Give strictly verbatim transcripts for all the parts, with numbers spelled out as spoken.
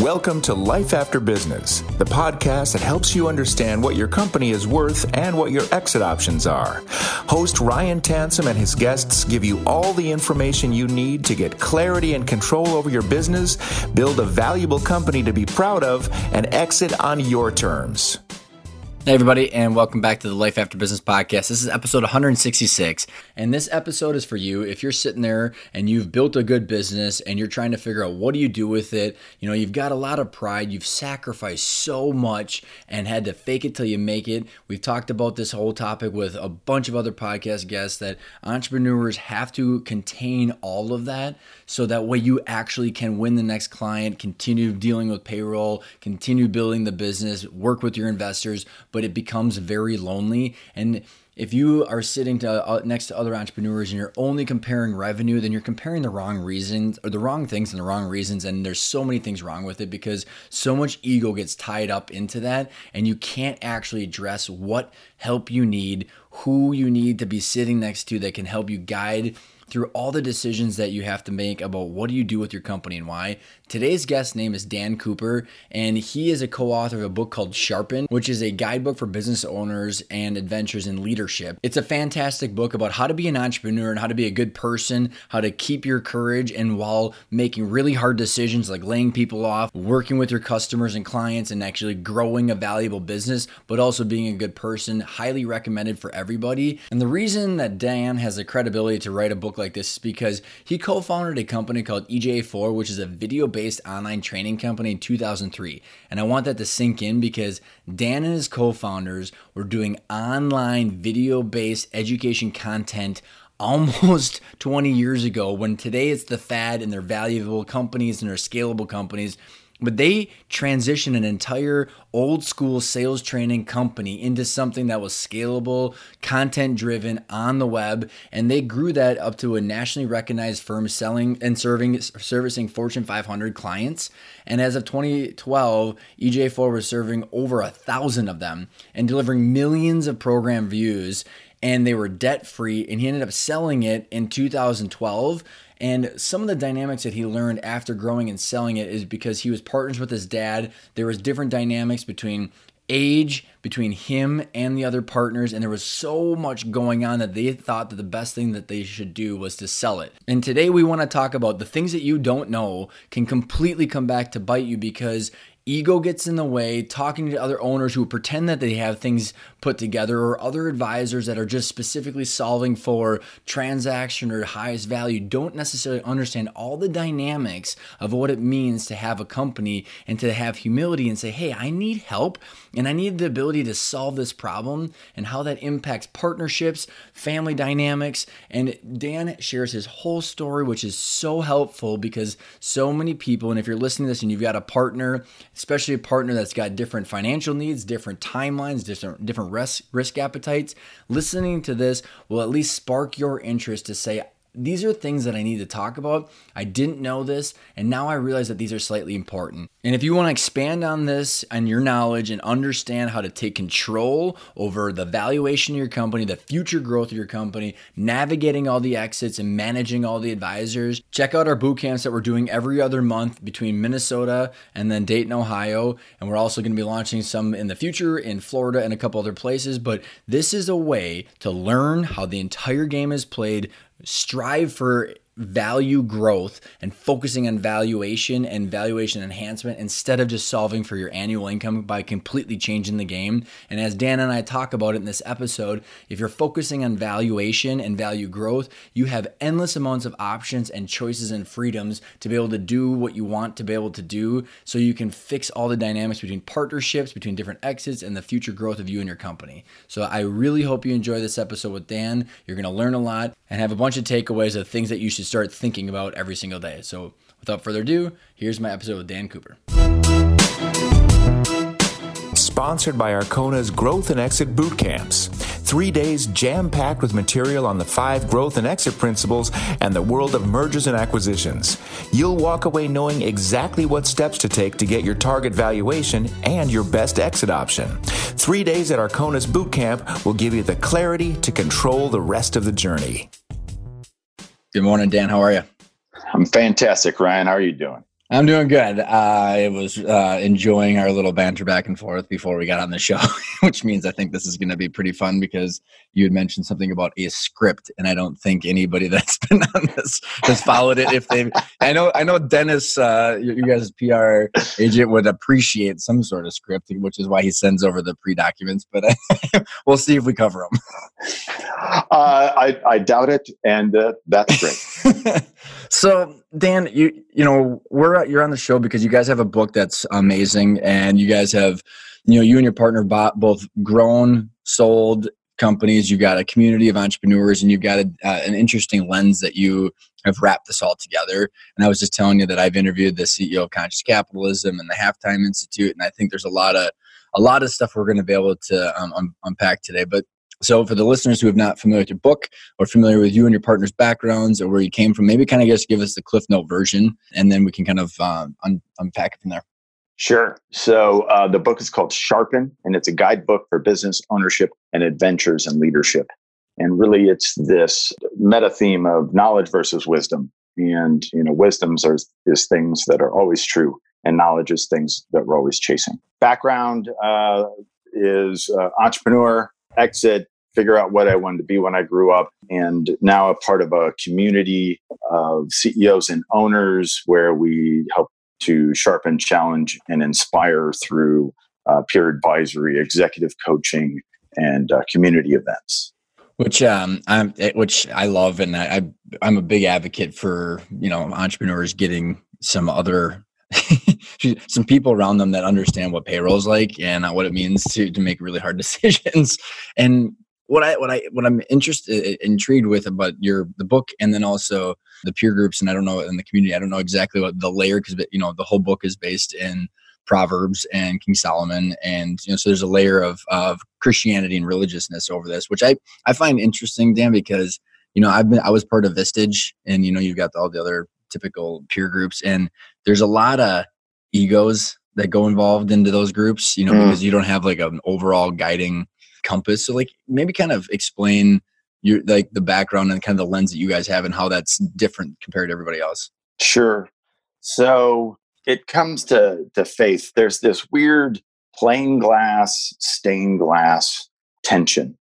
Welcome to Life After Business, the podcast that helps you understand what your company is worth and what your exit options are. Host Ryan Tansom and his guests give you all the information you need to get clarity and control over your business, build a valuable company to be proud of, and exit on your terms. Hey everybody, and welcome back to the Life After Business podcast. This is episode one hundred sixty-six, and this episode is for you if you're sitting there and you've built a good business and you're trying to figure out what do you do with it. You know, you've got a lot of pride, you've sacrificed so much and had to fake it till you make it. We've talked about this whole topic with a bunch of other podcast guests that entrepreneurs have to contain all of that so that way you actually can win the next client, continue dealing with payroll, continue building the business, work with your investors, but But it becomes very lonely. And if you are sitting to, uh, next to other entrepreneurs and you're only comparing revenue, then you're comparing the wrong reasons or the wrong things and the wrong reasons. And there's so many things wrong with it because so much ego gets tied up into that, and you can't actually address what help you need, who you need to be sitting next to that can help you guide through all the decisions that you have to make about what do you do with your company and why. Today's guest's name is Dan Cooper, and he is a co-author of a book called Sharpen, which is a guidebook for business owners and adventures in leadership. It's a fantastic book about how to be an entrepreneur and how to be a good person, how to keep your courage, and while making really hard decisions like laying people off, working with your customers and clients, and actually growing a valuable business, but also being a good person. Highly recommended for everybody. And the reason that Dan has the credibility to write a book like this is because he co-founded a company called E J four, which is a video-based online training company in two thousand three. And I want that to sink in because Dan and his co-founders were doing online video-based education content almost twenty years ago, when today it's the fad and they're valuable companies and they're scalable companies. But they transitioned an entire old school sales training company into something that was scalable, content driven on the web. And they grew that up to a nationally recognized firm selling and serving, servicing Fortune five hundred clients. And as of twenty twelve, E J four was serving over a thousand of them and delivering millions of program views. And they were debt free. And he ended up selling it in two thousand twelve. And some of the dynamics that he learned after growing and selling it is because he was partners with his dad. There was different dynamics between age, between him and the other partners, and there was so much going on that they thought that the best thing that they should do was to sell it. And today we want to talk about the things that you don't know can completely come back to bite you because ego gets in the way, talking to other owners who pretend that they have things put together, or other advisors that are just specifically solving for transaction or highest value don't necessarily understand all the dynamics of what it means to have a company and to have humility and say, hey, I need help and I need the ability to solve this problem, and how that impacts partnerships, family dynamics. And Dan shares his whole story, which is so helpful because so many people, and if you're listening to this and you've got a partner, especially a partner that's got different financial needs, different timelines, different different risk risk appetites, listening to this will at least spark your interest to say, These are things that I need to talk about. I didn't know this, and now I realize that these are slightly important. And if you want to expand on this and your knowledge and understand how to take control over the valuation of your company, the future growth of your company, navigating all the exits and managing all the advisors, check out our boot camps that we're doing every other month between Minnesota and then Dayton, Ohio. And we're also going to be launching some in the future in Florida and a couple other places. But this is a way to learn how the entire game is played, strive for value growth and focusing on valuation and valuation enhancement instead of just solving for your annual income by completely changing the game. And as Dan and I talk about it in this episode, if you're focusing on valuation and value growth, you have endless amounts of options and choices and freedoms to be able to do what you want to be able to do, so you can fix all the dynamics between partnerships, between different exits, and the future growth of you and your company. So I really hope you enjoy this episode with Dan. You're going to learn a lot and have a bunch of takeaways of things that you should start thinking about every single day. So without further ado, here's my episode with Dan Cooper. Sponsored by Arkona's Growth and Exit Boot Camps. Three days jam-packed with material on the five growth and exit principles and the world of mergers and acquisitions. You'll walk away knowing exactly what steps to take to get your target valuation and your best exit option. Three days at Arkona's Boot Camp will give you the clarity to control the rest of the journey. Good morning, Dan. How are you? I'm fantastic, Ryan. How are you doing? I'm doing good. Uh, I was uh, enjoying our little banter back and forth before we got on the show, which means I think this is going to be pretty fun because you had mentioned something about a script, and I don't think anybody that's been on this has followed it. If they, I know, I know Dennis, uh, you guys' P R agent would appreciate some sort of script, which is why he sends over the pre-documents. But I, we'll see if we cover them. uh, I, I doubt it, and uh, that's great. So Dan, you you know we're you're on the show because you guys have a book that's amazing, and you guys have, you know, you and your partner bought both grown, sold companies. You've got a community of entrepreneurs, and you've got a, uh, an interesting lens that you have wrapped this all together. And I was just telling you that I've interviewed the C E O of Conscious Capitalism and the Halftime Institute, and I think there's a lot of a lot of stuff we're going to be able to um, un- unpack today, but. So for the listeners who have not familiar with your book or familiar with you and your partner's backgrounds or where you came from, maybe kind of just give us the Cliff Note version, and then we can kind of um, un- unpack it from there. Sure. So uh, the book is called Sharpen, and it's a guidebook for business ownership and adventures and leadership. And really it's this meta theme of knowledge versus wisdom. And, you know, wisdoms are is things that are always true, and knowledge is things that we're always chasing. Background uh, is uh, entrepreneur, exit, figure out what I wanted to be when I grew up, and now a part of a community of C E Os and owners where we help to sharpen, challenge, and inspire through uh, peer advisory, executive coaching, and uh, community events. Which um, I'm, which I love, and I, I I'm a big advocate for, you know, entrepreneurs getting some other. some people around them that understand what payroll is like and what it means to to make really hard decisions. And what I what I what I'm interested intrigued with about your the book, and then also the peer groups, and I don't know in the community, I don't know exactly what the layer, because you know the whole book is based in Proverbs and King Solomon, and you know so there's a layer of of Christianity and religiousness over this, which I I find interesting, Dan, because you know I've been I was part of Vistage, and you know you've got all the other typical peer groups, and there's a lot of egos that go involved into those groups, you know, mm. because you don't have like an overall guiding compass. So like maybe kind of explain your, like the background and kind of the lens that you guys have and how that's different compared to everybody else. Sure. So it comes to to faith. There's this weird plain glass, stained glass tension.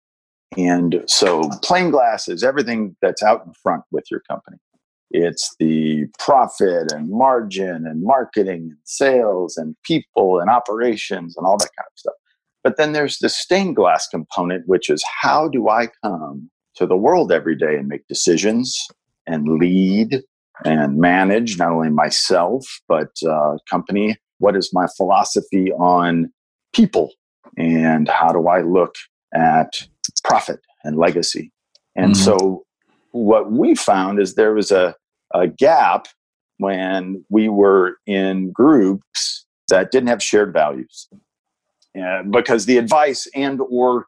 And so plain glass is everything that's out in front with your company. It's the profit and margin and marketing and sales and people and operations and all that kind of stuff. But then there's the stained glass component, which is how do I come to the world every day and make decisions and lead and manage not only myself, but uh, company? What is my philosophy on people? And how do I look at profit and legacy? And mm-hmm. so what we found is there was a, a gap when we were in groups that didn't have shared values, uh, because the advice and or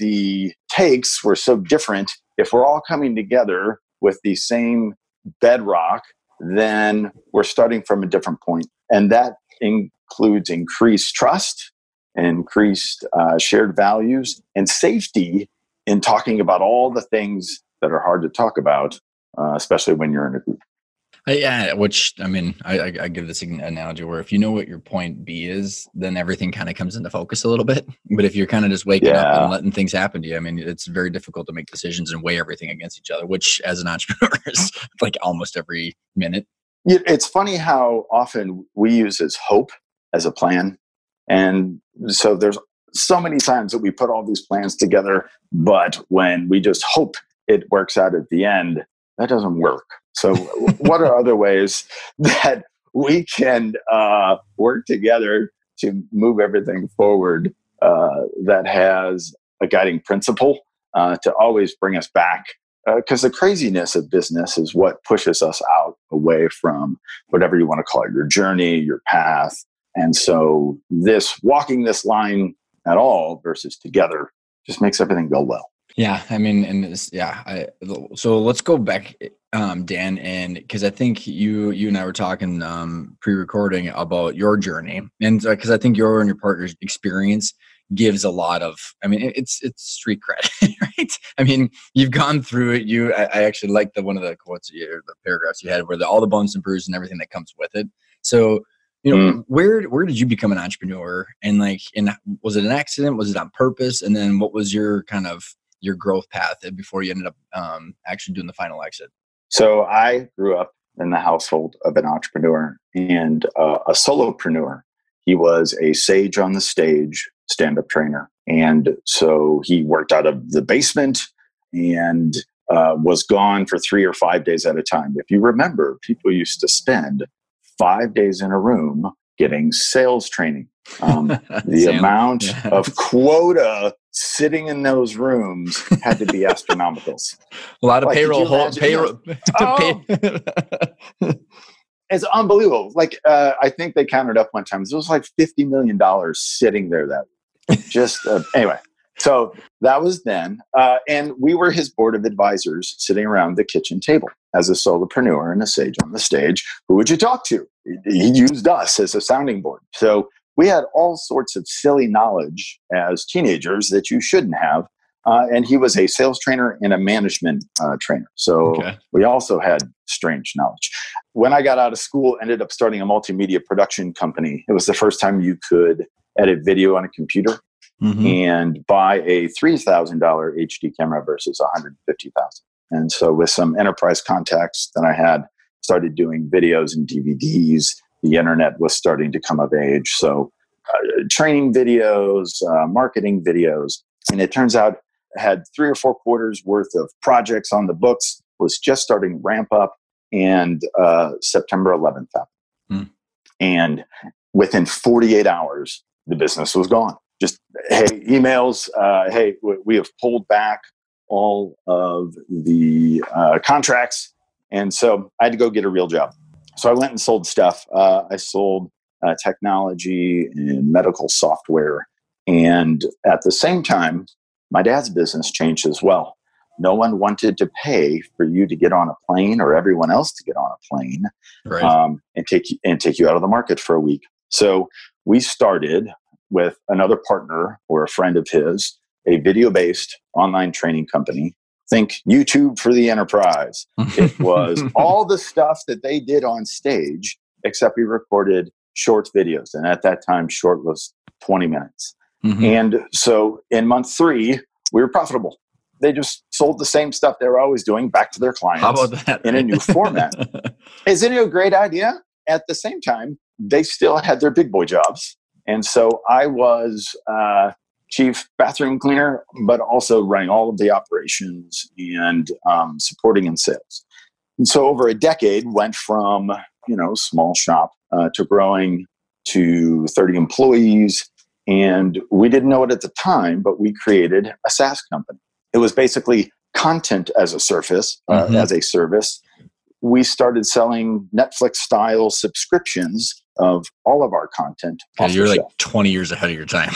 the takes were so different. If we're all coming together with the same bedrock, then we're starting from a different point. And that includes increased trust, increased uh, shared values, and safety in talking about all the things that are hard to talk about, uh, especially when you're in a group. Yeah, which, I mean, I, I, I give this analogy where if you know what your point B is, then everything kind of comes into focus a little bit. But if you're kind of just waking yeah. up and letting things happen to you, I mean, it's very difficult to make decisions and weigh everything against each other, which as an entrepreneur is like almost every minute. It's funny how often we use as hope as a plan. And so there's so many times that we put all these plans together, but when we just hope it works out at the end, that doesn't work. So what are other ways that we can uh, work together to move everything forward uh, that has a guiding principle uh, to always bring us back? Because uh, the craziness of business is what pushes us out away from whatever you want to call it, your journey, your path. And so this walking this line at all versus together just makes everything go well. Yeah, I mean, and this, yeah, I, so let's go back, um, Dan, and because I think you you and I were talking um, pre-recording about your journey, and because uh, I think your and your partner's experience gives a lot of, I mean, it's it's street cred, right? I mean, you've gone through it. You, I, I actually like the one of the quotes you, or the paragraphs you had, where the, all the bumps and bruises and everything that comes with it. So, you know, mm. where where did you become an entrepreneur, and like, and was it an accident? Was it on purpose? And then what was your kind of your growth path before you ended up um, actually doing the final exit? So I grew up in the household of an entrepreneur and uh, a solopreneur. He was a sage on the stage, stand-up trainer. And so he worked out of the basement and uh, was gone for three or five days at a time. If you remember, people used to spend five days in a room getting sales training. Um, the Sam. amount yeah. of quota sitting in those rooms had to be astronomical. A lot of like, payroll. Whole, payroll oh, pay. It's unbelievable. Like, uh, I think they counted up one time. It was like fifty million dollars sitting there that week. Just uh, anyway. So that was then. Uh, and we were his board of advisors sitting around the kitchen table as a solopreneur and a sage on the stage. Who would you talk to? He used us as a sounding board. So we had all sorts of silly knowledge as teenagers that you shouldn't have. Uh, and he was a sales trainer and a management uh, trainer. So okay. we also had strange knowledge. When I got out of school, ended up starting a multimedia production company. It was the first time you could edit video on a computer mm-hmm. and buy a three thousand dollars H D camera versus one hundred fifty thousand dollars. And so with some enterprise contacts that I had, started doing videos and D V Ds. The internet was starting to come of age. So uh, training videos, uh, marketing videos. And it turns out had three or four quarters worth of projects on the books, was just starting to ramp up, and uh, September eleventh happened. Mm. And within forty-eight hours, the business was gone. Just, hey, emails, uh, hey, we have pulled back all of the uh, contracts. And so I had to go get a real job. So I went and sold stuff. Uh, I sold uh, technology and medical software. And at the same time, my dad's business changed as well. No one wanted to pay for you to get on a plane or everyone else to get on a plane right. um, and take and take you out of the market for a week. So we started with another partner or a friend of his, a video-based online training company. Think YouTube for the enterprise. It was all the stuff that they did on stage, except we recorded short videos. And at that time, short was twenty minutes. Mm-hmm. And so in month three, we were profitable. They just sold the same stuff they were always doing back to their clients. How about that? In a new format. Isn't it a great idea? At the same time, they still had their big boy jobs. And so I was... Uh, chief bathroom cleaner, but also running all of the operations and um, supporting in sales. And so over a decade, went from, you know, small shop uh, to growing to thirty employees. And we didn't know it at the time, but we created a SaaS company. It was basically content as a service, uh, mm-hmm. as a service. We started selling Netflix style subscriptions of all of our content. Yeah, you're like twenty years ahead of your time.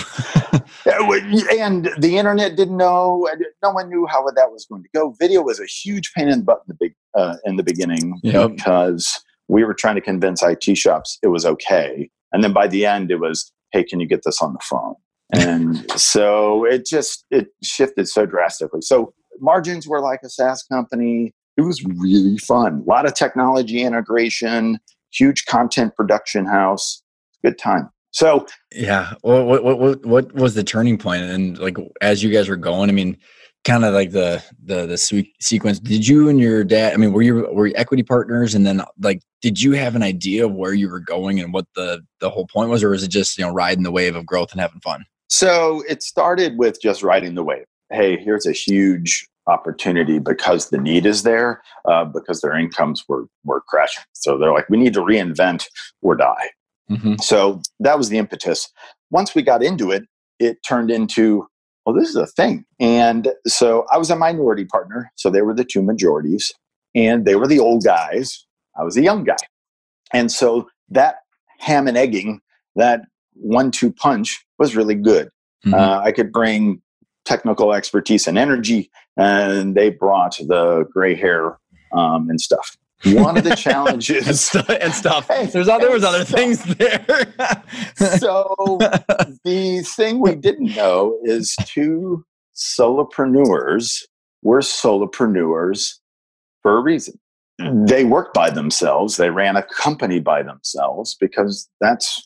And the internet didn't know, no one knew how that was going to go. Video was a huge pain in the butt in the, big, uh, in the beginning yep. because we were trying to convince I T shops it was okay. And then by the end it was, hey, can you get this on the phone? And so it just, it shifted so drastically. So margins were like a SaaS company. It was really fun. A lot of technology integration, huge content production house. Good time. So yeah, what what what, what was the turning point? And like as you guys were going, I mean, kind of like the the the su- sequence. Did you and your dad? I mean, were you were you equity partners? And then like, did you have an idea of where you were going and what the the whole point was, or was it just you know riding the wave of growth and having fun? So it started with just riding the wave. Hey, here's a huge opportunity because the need is there, uh, because their incomes were were crashing. So they're like, we need to reinvent or die. Mm-hmm. So that was the impetus. Once we got into it, it turned into, well, this is a thing. And so I was a minority partner. So they were the two majorities and they were the old guys. I was a young guy. And so that ham and egging, that one two punch was really good. Mm-hmm. Uh, I could bring technical expertise and energy, and they brought the gray hair um, and stuff. One of the challenges and, stu- and stuff. Hey, There's other, there was other stuff. things there. So the thing we didn't know is two solopreneurs were solopreneurs for a reason. They worked by themselves. They ran a company by themselves because that's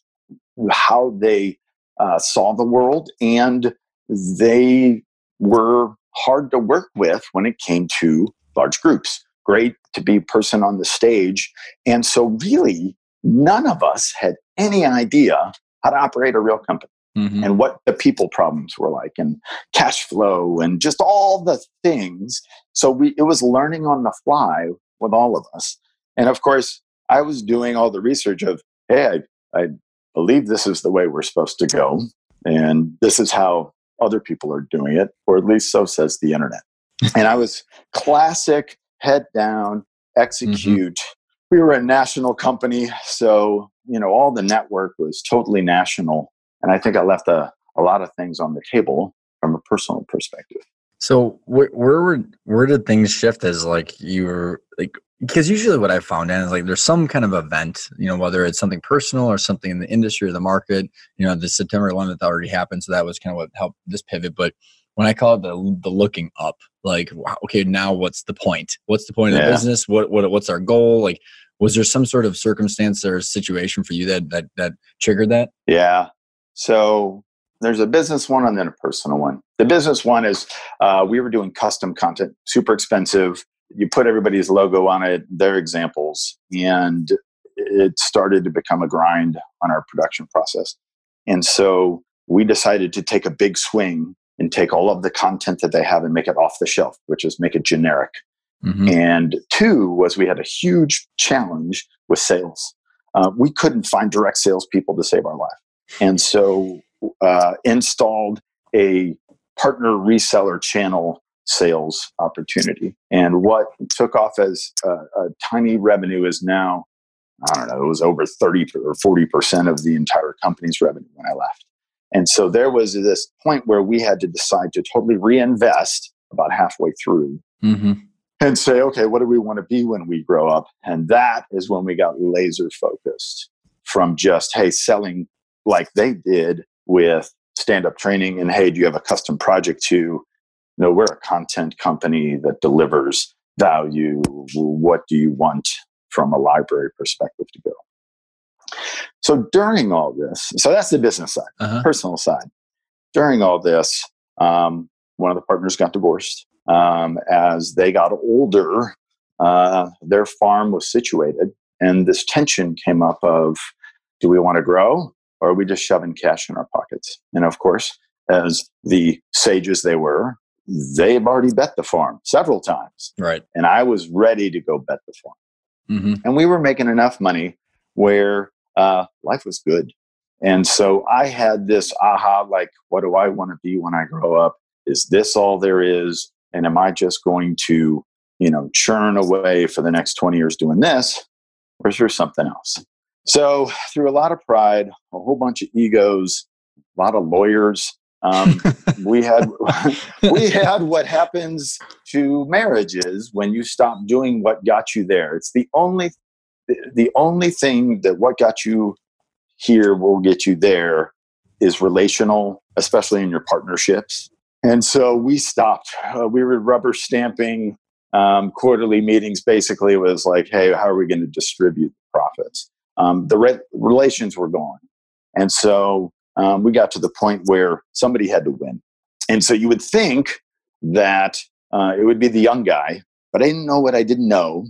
how they uh, saw the world, and they were hard to work with when it came to large groups. Great to be a person on the stage. And so really, none of us had any idea how to operate a real company mm-hmm. and what the people problems were like and cash flow and just all the things. So we it was learning on the fly with all of us. And of course, I was doing all the research of, hey, I, I believe this is the way we're supposed to go. And this is how other people are doing it, or at least so says the internet. And I was classic, head down, execute. Mm-hmm. We were a national company. So, you know, all the network was totally national. And I think I left a, a lot of things on the table from a personal perspective. So where where were, where did things shift as like you were like, because usually what I found in is like there's some kind of event, you know, whether it's something personal or something in the industry or the market, you know, the September eleventh already happened. So that was kind of what helped this pivot. But when I call it the, the looking up, like, wow, okay, now what's the point? What's the point of the yeah. business? What, what, what's our goal? Like, was there some sort of circumstance or situation for you that, that, that triggered that? Yeah. So there's a business one and then a personal one. The business one is, uh, we were doing custom content, super expensive. You put everybody's logo on it, their examples, and it started to become a grind on our production process. And so we decided to take a big swing and take all of the content that they have and make it off the shelf, which is make it generic. Mm-hmm. And two was we had a huge challenge with sales. Uh, we couldn't find direct salespeople to save our life. And so uh, installed a partner reseller channel sales opportunity. And what took off as a, a tiny revenue is now, I don't know, it was over thirty or forty percent of the entire company's revenue when I left. And so there was this point where we had to decide to totally reinvest about halfway through mm-hmm. and say, okay, what do we want to be when we grow up? And that is when we got laser focused from just, hey, selling like they did with stand-up training and, hey, do you have a custom project to, no, we're a content company that delivers value. What do you want from a library perspective to go? So during all this, so that's the business side, uh-huh. personal side. During all this, um, one of the partners got divorced. Um, as they got older, uh, their farm was situated. And this tension came up of, do we want to grow or are we just shoving cash in our pockets? And of course, as the sages they were, they've already bet the farm several times. Right. And I was ready to go bet the farm. Mm-hmm. And we were making enough money where uh, life was good. And so I had this aha, like, what do I want to be when I grow up? Is this all there is? And am I just going to, you know, churn away for the next twenty years doing this? Or is there something else? So through a lot of pride, a whole bunch of egos, a lot of lawyers, um, we had we had what happens to marriages when you stop doing what got you there. It's the only the only thing that what got you here will get you there is relational, especially in your partnerships. And so we stopped. Uh, we were rubber stamping um, quarterly meetings. Basically, it was like, hey, how are we going to distribute the profits? Um, the re- relations were gone. And so um, we got to the point where somebody had to win. And so you would think that uh, it would be the young guy, but I didn't know what I didn't know.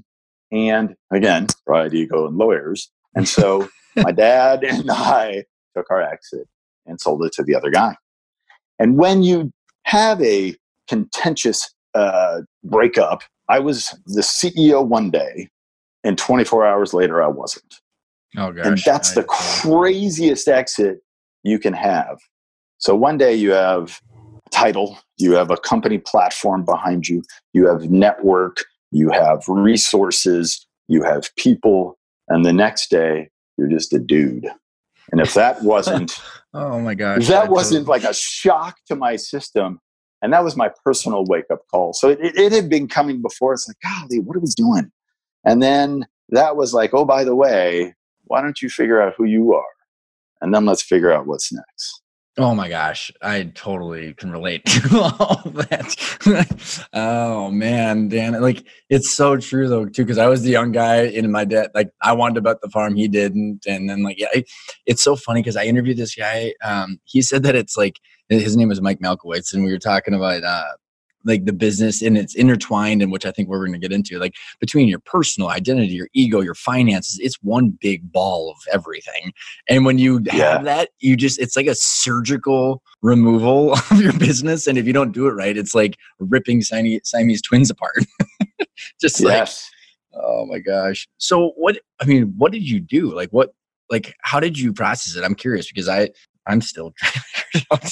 And again, pride, ego, and lawyers. And so my dad and I took our exit and sold it to the other guy. And when you have a contentious uh, breakup, I was the C E O one day, and twenty-four hours later, I wasn't. Oh, gosh. And that's the craziest exit you can have. So one day you have a title, you have a company platform behind you, you have network, you have resources, you have people, and the next day you're just a dude. And if that wasn't, oh my gosh, that wasn't like a shock to my system. And that was my personal wake-up call. So it, it had been coming before. It's like, golly, what are we doing? And then that was like, oh, by the way, why don't you figure out who you are? And then let's figure out what's next. Oh my gosh. I totally can relate to all that. Oh man, Dan. Like, it's so true though, too. Cause I was the young guy in my dad. Like, I wanted to bet the farm, he didn't. And then like, yeah, it, it's so funny. Cause I interviewed this guy. Um, he said that it's like, his name was Mike Malkowitz, and we were talking about, uh, like the business, and it's intertwined, and in which I think we're going to get into, like between your personal identity, your ego, your finances, it's one big ball of everything. And when you yeah. have that, you just, it's like a surgical removal of your business. And if you don't do it right, it's like ripping Siamese, Siamese twins apart. Just yes. like, oh my gosh. So what, I mean, what did you do? Like what, like, how did you process it? I'm curious because I, I'm still trying.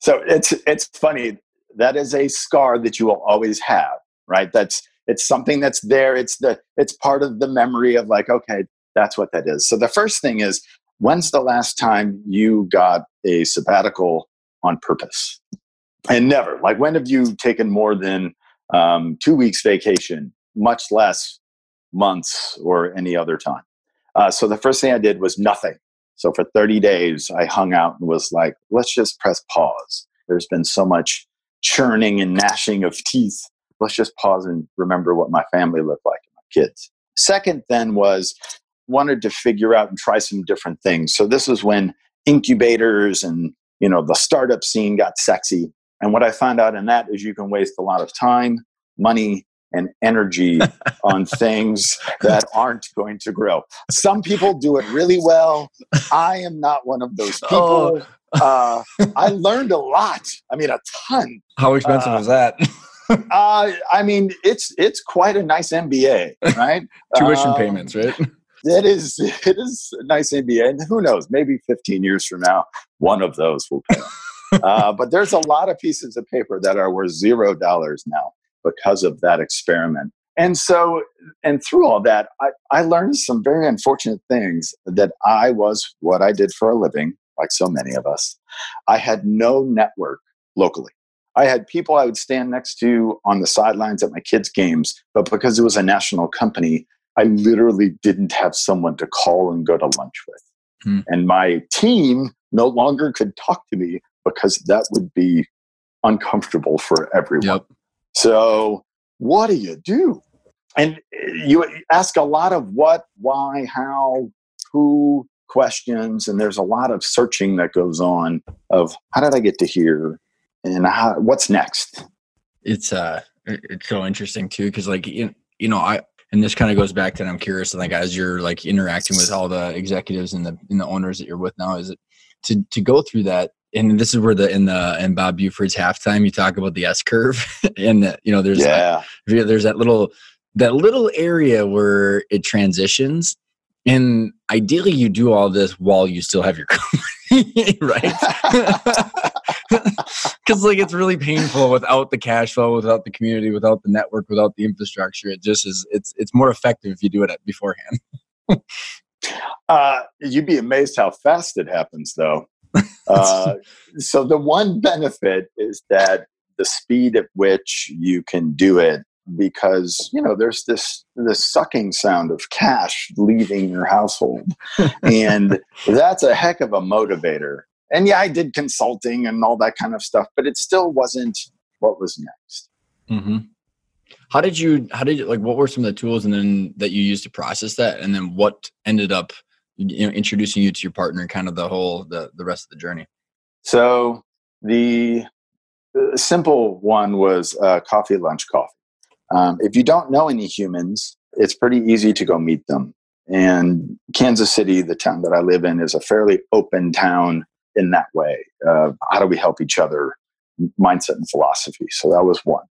So it's, it's funny. That is a scar that you will always have, right? That's, it's something that's there. It's the, it's part of the memory of like, okay, that's what that is. So the first thing is, when's the last time you got a sabbatical on purpose? And never. Like, when have you taken more than um, two weeks vacation, much less months or any other time? Uh, so the first thing I did was nothing. So for thirty days, I hung out and was like, let's just press pause. There's been so much churning and gnashing of teeth. Let's just pause and remember what my family looked like and my kids. Second then was, wanted to figure out and try some different things. So this was when incubators and, you know, the startup scene got sexy. And what I found out in that is you can waste a lot of time, money, and energy on things that aren't going to grow. Some people do it really well. I am not one of those people. Oh. uh, I learned a lot. I mean, a ton. How expensive uh, was that? uh, I mean, it's, it's quite a nice M B A, right? Tuition um, payments, right? It is, it is a nice M B A. And who knows, maybe fifteen years from now, one of those will pay. uh, but there's a lot of pieces of paper that are worth zero dollars now because of that experiment. And so, and through all that, I, I learned some very unfortunate things, that I was what I did for a living, like so many of us. I had no network locally. I had people I would stand next to on the sidelines at my kids' games, but because it was a national company, I literally didn't have someone to call and go to lunch with. Hmm. And my team no longer could talk to me because that would be uncomfortable for everyone. Yep. So what do you do? And you ask a lot of what, why, how, who questions. And there's a lot of searching that goes on of how did I get to here and how, what's next? It's uh, it's so interesting too. Cause like, you, you know, I, and this kind of goes back to, and I'm curious, like as you're like interacting with all the executives and the, and the owners that you're with now, is it to, to go through that. And this is where the in the in Bob Buford's Halftime, you talk about the S curve, and that, you know, there's yeah. that, there's that little that little area where it transitions, and ideally you do all this while you still have your company, right? Because like it's really painful without the cash flow, without the community, without the network, without the infrastructure. It just is. It's it's more effective if you do it beforehand. Uh, you'd be amazed how fast it happens, though. Uh, so the one benefit is that the speed at which you can do it, because, you know, there's this, this sucking sound of cash leaving your household. And that's a heck of a motivator. And yeah, I did consulting and all that kind of stuff, but it still wasn't what was next. Mm-hmm. How did you, how did you, like, what were some of the tools and then that you used to process that? And then what ended up, you know, introducing you to your partner and kind of the whole, the, the rest of the journey? So the simple one was uh, coffee, lunch, coffee. Um, if you don't know any humans, it's pretty easy to go meet them. And Kansas City, the town that I live in, is a fairly open town in that way. Uh, how do we help each other? Mindset and philosophy. So that was one.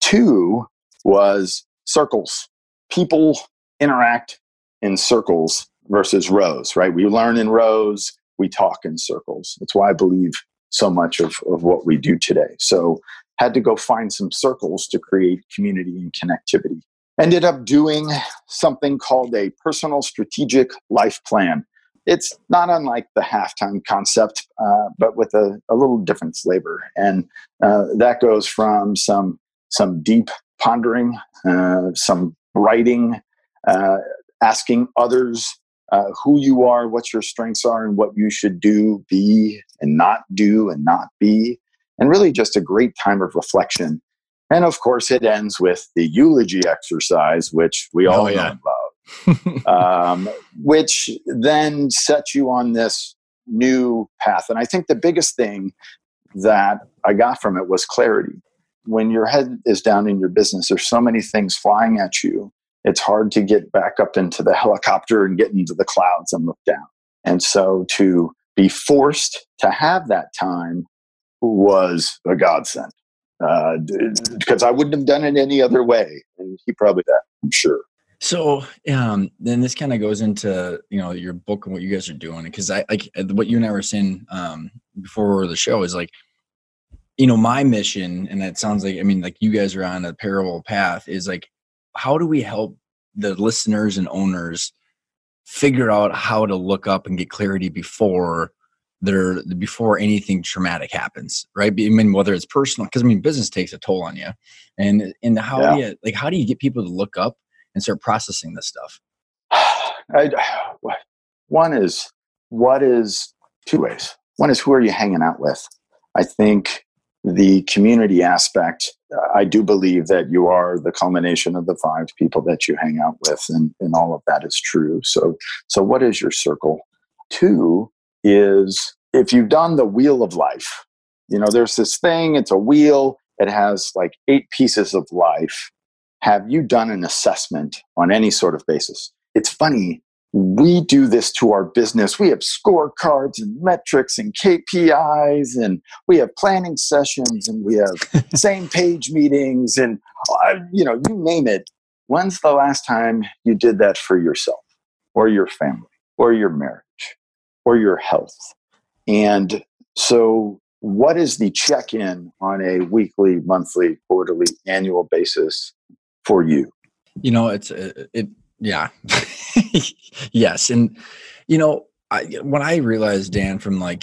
Two was circles. People interact in circles versus rows, right? We learn in rows, we talk in circles. That's why I believe so much of, of what we do today. So had to go find some circles to create community and connectivity. Ended up doing something called a personal strategic life plan. It's not unlike the halftime concept, uh, but with a, a little different flavor. And uh, that goes from some some deep pondering, uh, some writing, uh, asking others uh, who you are, what your strengths are, and what you should do, be, and not do, and not be. And really just a great time of reflection. And of course, it ends with the eulogy exercise, which we all oh, yeah. know and love. um, which then sets you on this new path. And I think the biggest thing that I got from it was clarity. When your head is down in your business, there's so many things flying at you. It's hard to get back up into the helicopter and get into the clouds and look down. And so to be forced to have that time was a godsend, uh, because I wouldn't have done it any other way. And he probably did, I'm sure. So um, then this kind of goes into, you know, your book and what you guys are doing. Because I like what you and I were saying um, before the show is like, you know, my mission, and it sounds like, I mean, like you guys are on a parallel path, is like, how do we help the listeners and owners figure out how to look up and get clarity before they're, before anything traumatic happens, right? I mean, whether it's personal, because I mean, business takes a toll on you, and and how yeah. do you, like, how do you get people to look up and start processing this stuff? I, one is, what is, two ways. One is, who are you hanging out with? I think the community aspect, I do believe that you are the culmination of the five people that you hang out with, and, and all of that is true. So, so what is your circle? Two is, if you've done the wheel of life, you know, there's this thing, it's a wheel, it has like eight pieces of life. Have you done an assessment on any sort of basis? It's funny. We do this to our business. We have scorecards and metrics and K P Is, and we have planning sessions, and we have same page meetings, and, you know, you name it. When's the last time you did that for yourself or your family or your marriage or your health? And so what is the check-in on a weekly, monthly, quarterly, annual basis for you? You know, it's, it, it yeah. Yes. And, you know, I, when I realized, Dan, from like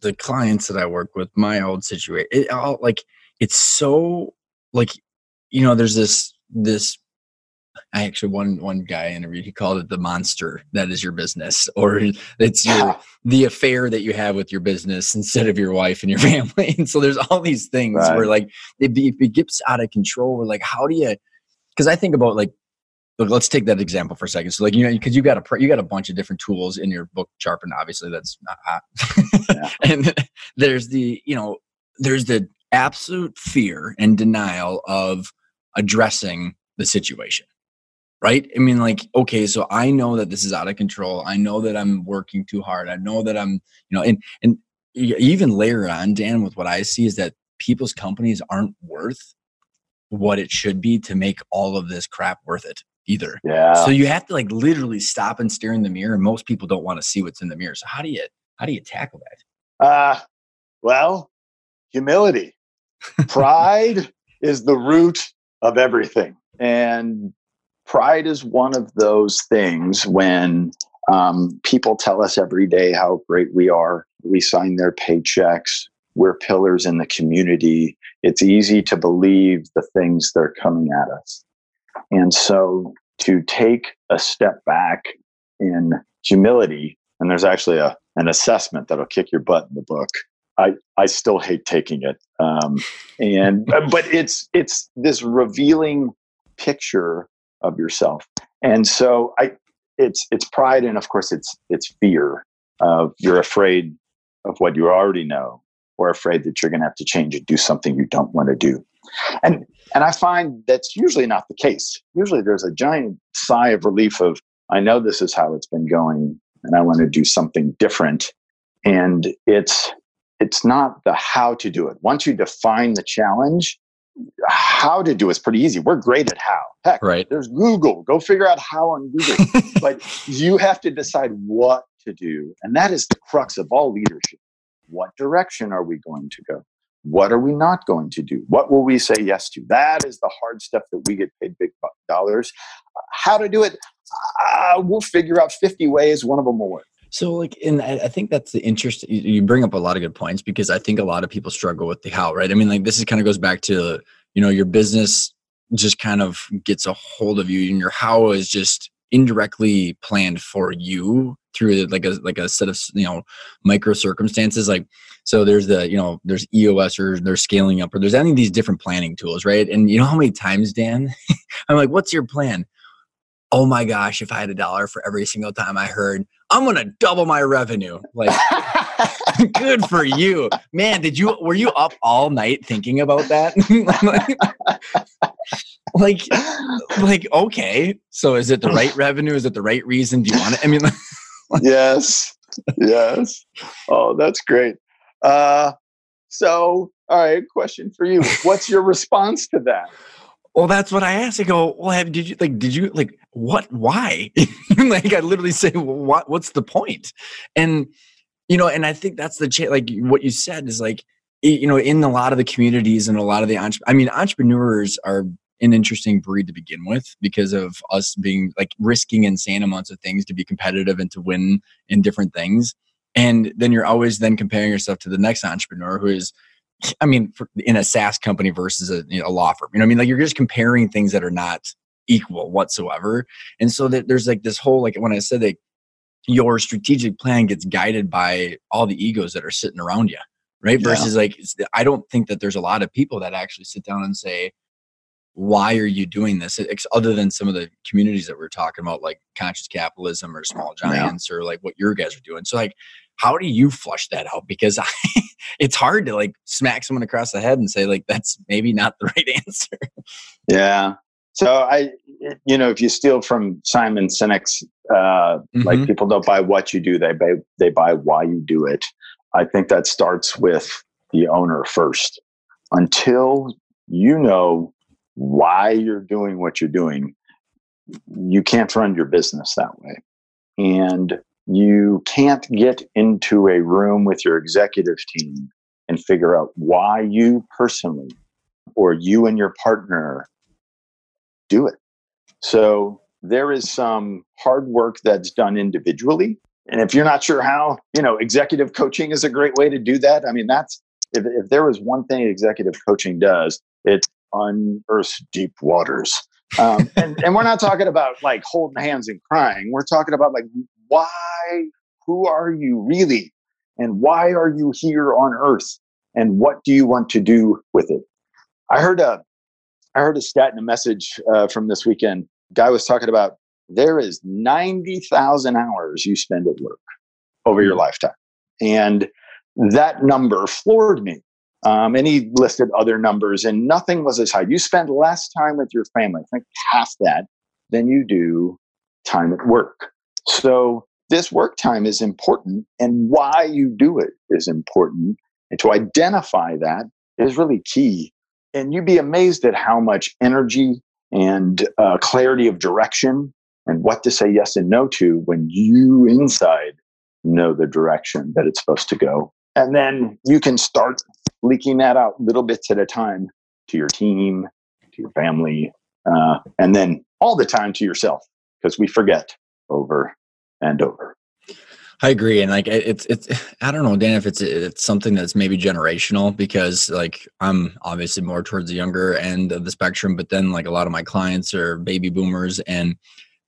the clients that I work with, my old situation, it all, like, it's so like, you know, there's this, this, I actually, one, one guy interviewed, he called it the monster that is your business, or it's your, the affair that you have with your business instead of your wife and your family. And so there's all these things right. where like it, it gets out of control. We're like, how do you, because I think about like, look, let's take that example for a second. So like, you know, because you got a, you got a bunch of different tools in your book, Sharpen, obviously that's not hot. Yeah. And there's the, you know, there's the absolute fear and denial of addressing the situation, right? I mean, like, okay, so I know that this is out of control. I know that I'm working too hard. I know that I'm, you know, and, and even later on, Dan, with what I see is that people's companies aren't worth what it should be to make all of this crap worth it either. Yeah. So you have to like literally stop and stare in the mirror. And most people don't want to see what's in the mirror. So how do you, how do you tackle that? Uh, well, humility, pride is the root of everything. And pride is one of those things when Um, people tell us every day how great we are. We sign their paychecks. We're pillars in the community. It's easy to believe the things that are coming at us. And so to take a step back in humility, and there's actually a, an assessment that'll kick your butt in the book. I, I still hate taking it. Um, and but it's it's this revealing picture of yourself. And so I it's it's pride, and of course it's it's fear. Of you're afraid of what you already know, or afraid that you're going to have to change and do something you don't want to do. And and I find that's usually not the case. Usually there's a giant sigh of relief of, I know this is how it's been going, and I want to do something different. And it's it's not the how to do it. Once you define the challenge, how to do is pretty easy. We're great at how. Heck, right. There's Google. Go figure out how on Google. But you have to decide what to do. And that is the crux of all leadership. What direction are we going to go? What are we not going to do? What will we say yes to? That is the hard stuff that we get paid big dollars. Uh, how to do it? Uh, we'll figure out fifty ways. One of them will work. So like, and I think that's the interest. You bring up a lot of good points, because I think a lot of people struggle with the how, right? I mean, like this is kind of goes back to, you know, your business just kind of gets a hold of you, and your how is just indirectly planned for you through like a, like a set of, you know, micro circumstances. Like, so there's the, you know, there's E O S, or there's scaling up, or there's any of these different planning tools, right? And you know how many times, Dan, I'm like, what's your plan? Oh my gosh, if I had a dollar for every single time I heard, I'm going to double my revenue. Like, good for you, man. Did you, were you up all night thinking about that? like, like, okay. So is it the right revenue? Is it the right reason? Do you want it? I mean, yes, yes. Oh, that's great. Uh, so, all right. Question for you. What's your response to that? Well, that's what I asked. I go, well, have, did you like, did you like what, why? Like I literally say, well, what, what's the point? And, you know, and I think that's the, cha- like what you said is like, you know, in a lot of the communities and a lot of the, entre- I mean, entrepreneurs are an interesting breed to begin with, because of us being like risking insane amounts of things to be competitive and to win in different things. And then you're always then comparing yourself to the next entrepreneur who is, I mean, in a SaaS company versus a, you know, a law firm, you know what I mean? Like you're just comparing things that are not equal whatsoever. And so that there's like this whole, like when I said that your strategic plan gets guided by all the egos that are sitting around you, right? Yeah. Versus like, it's the, I don't think that there's a lot of people that actually sit down and say, why are you doing this? It's other than some of the communities that we're talking about, like Conscious Capitalism or Small Giants, yeah. Or like what your guys are doing. So like, how do you flush that out? Because I, it's hard to like smack someone across the head and say like, that's maybe not the right answer. Yeah. So I, you know, if you steal from Simon Sinek's, uh, mm-hmm. like people don't buy what you do, they buy, they buy why you do it. I think that starts with the owner first. Until you know why you're doing what you're doing, you can't run your business that way. And you can't get into a room with your executive team and figure out why you personally, or you and your partner, do it. So there is some hard work that's done individually. And if you're not sure how, you know, executive coaching is a great way to do that. I mean, that's, if, if there was one thing executive coaching does, it unearths deep waters. Um, and, and we're not talking about like holding hands and crying. We're talking about like, why, who are you really? And why are you here on earth? And what do you want to do with it? I heard a, I heard a stat in a message uh, from this weekend. Guy was talking about, there is ninety thousand hours you spend at work over your lifetime. And that number floored me. Um, and he listed other numbers, and nothing was as high. You spend less time with your family, I think half that, than you do time at work. So this work time is important, and why you do it is important. And to identify that is really key. And you'd be amazed at how much energy and uh, clarity of direction and what to say yes and no to when you inside know the direction that it's supposed to go. And then you can start leaking that out little bits at a time to your team, to your family, uh, and then all the time to yourself, because we forget over and over. I agree. And like, it's, it's, I don't know, Dan, if it's, it's something that's maybe generational, because like, I'm obviously more towards the younger end of the spectrum, but then like a lot of my clients are baby boomers, and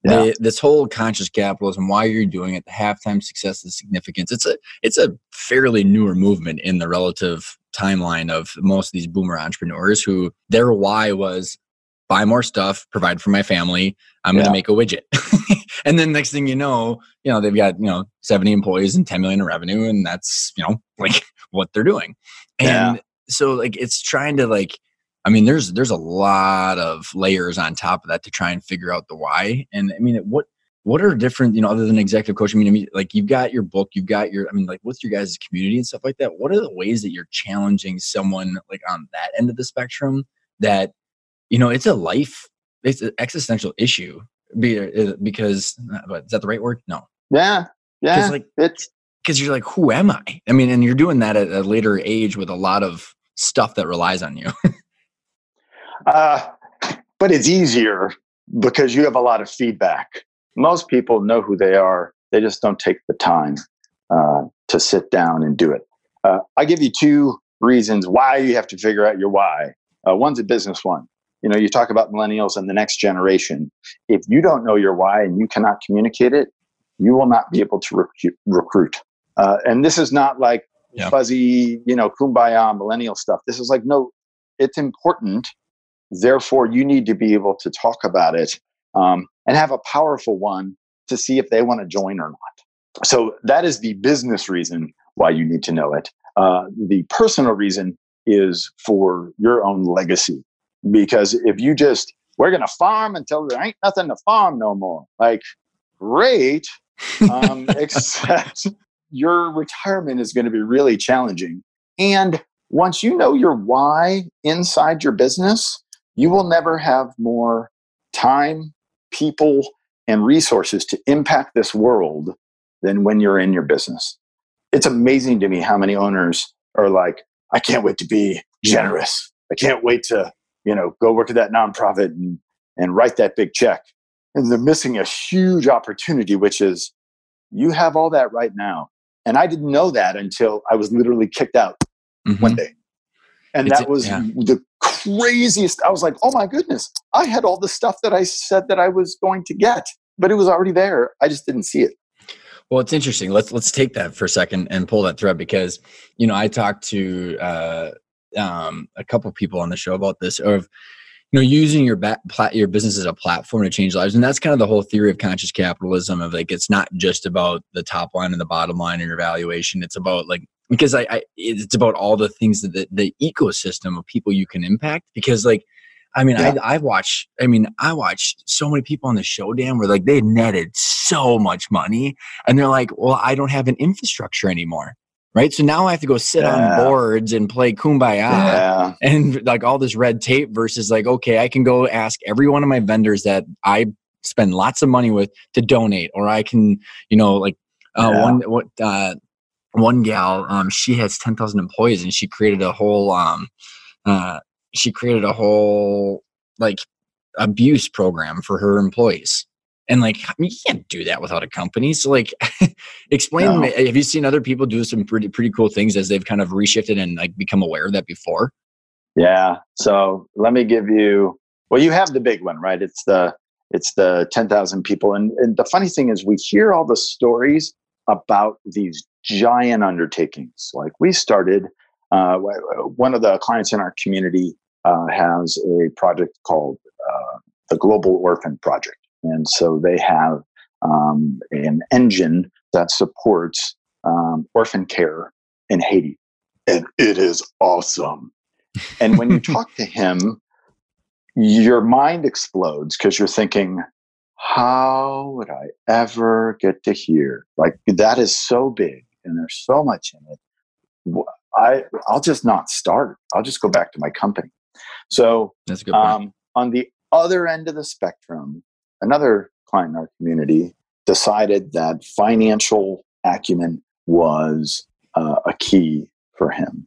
yeah. they, this whole conscious capitalism, why you're doing it, the halftime success, the significance, it's a, it's a fairly newer movement in the relative timeline of most of these boomer entrepreneurs, who their why was buy more stuff, provide for my family. I'm yeah. going to make a widget. And then next thing you know, you know, they've got, you know, seventy employees and ten million in revenue. And that's, you know, like what they're doing. And yeah. so like, it's trying to like, I mean, there's, there's a lot of layers on top of that to try and figure out the why. And I mean, what, what are different, you know, other than executive coaching? I mean, like you've got your book, you've got your, I mean, like what's your guys' community and stuff like that? What are the ways that you're challenging someone like on that end of the spectrum that, you know, it's a life, it's an existential issue be, because, is that the right word? No. Yeah. Yeah. Cause like, it's because you're like, who am I? I mean, and you're doing that at a later age with a lot of stuff that relies on you. uh, but it's easier because you have a lot of feedback. Most people know who they are. They just don't take the time uh, to sit down and do it. Uh, I give you two reasons why you have to figure out your why. Uh, one's a business one. You know, you talk about millennials and the next generation. If you don't know your why and you cannot communicate it, you will not be able to recruit. Uh, and this is not like yeah. fuzzy, you know, kumbaya millennial stuff. This is like, no, it's important. Therefore, you need to be able to talk about it um, and have a powerful one to see if they want to join or not. So that is the business reason why you need to know it. Uh, the personal reason is for your own legacy. Because if you just, we're going to farm until there ain't nothing to farm no more. Like, great. Um, except your retirement is going to be really challenging. And once you know your why inside your business, you will never have more time, people, and resources to impact this world than when you're in your business. It's amazing to me how many owners are like, I can't wait to be generous. I can't wait to, you know, go work at that nonprofit and, and write that big check. And they're missing a huge opportunity, which is you have all that right now. And I didn't know that until I was literally kicked out mm-hmm. one day. And it's, that was yeah. the craziest. I was like, oh my goodness, I had all the stuff that I said that I was going to get, but it was already there. I just didn't see it. Well, it's interesting. Let's, let's take that for a second and pull that thread because, you know, I talked to, uh, um, a couple of people on the show about this of, you know, using your back, plat, your business as a platform to change lives. And that's kind of the whole theory of conscious capitalism of like, it's not just about the top line and the bottom line and your valuation. It's about like, because I, I it's about all the things that the, the ecosystem of people you can impact. Because like, I mean, yeah. I, I watch, I mean, I watch so many people on the show, Dan, where like they netted so much money and they're like, well, I don't have an infrastructure anymore. Right. So now I have to go sit yeah. on boards and play kumbaya yeah. and like all this red tape versus like, okay, I can go ask every one of my vendors that I spend lots of money with to donate, or I can, you know, like uh, yeah. one, what, uh, one gal, um, she has ten thousand employees and she created a whole, um, uh, she created a whole like abuse program for her employees. And like, I mean, you can't do that without a company. So like, explain, no. have you seen other people do some pretty, pretty cool things as they've kind of reshifted and like become aware of that before? Yeah. So let me give you, well, you have the big one, right? It's the, it's the ten thousand people. And, and the funny thing is we hear all the stories about these giant undertakings. Like we started, uh, one of the clients in our community uh, has a project called uh, the Global Orphan Project. And so they have um, an engine that supports um, orphan care in Haiti. And it is awesome. And when you talk to him, your mind explodes because you're thinking, how would I ever get to hear? Like, that is so big and there's so much in it. I, I'll just not start. I'll just go back to my company. So that's a good point. Um, on the other end of the spectrum, another client in our community decided that financial acumen was uh, a key for him.